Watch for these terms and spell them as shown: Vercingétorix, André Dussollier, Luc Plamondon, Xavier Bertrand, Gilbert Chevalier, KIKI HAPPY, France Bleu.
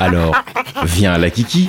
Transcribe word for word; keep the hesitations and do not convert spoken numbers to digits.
Alors, viens à la Kiki.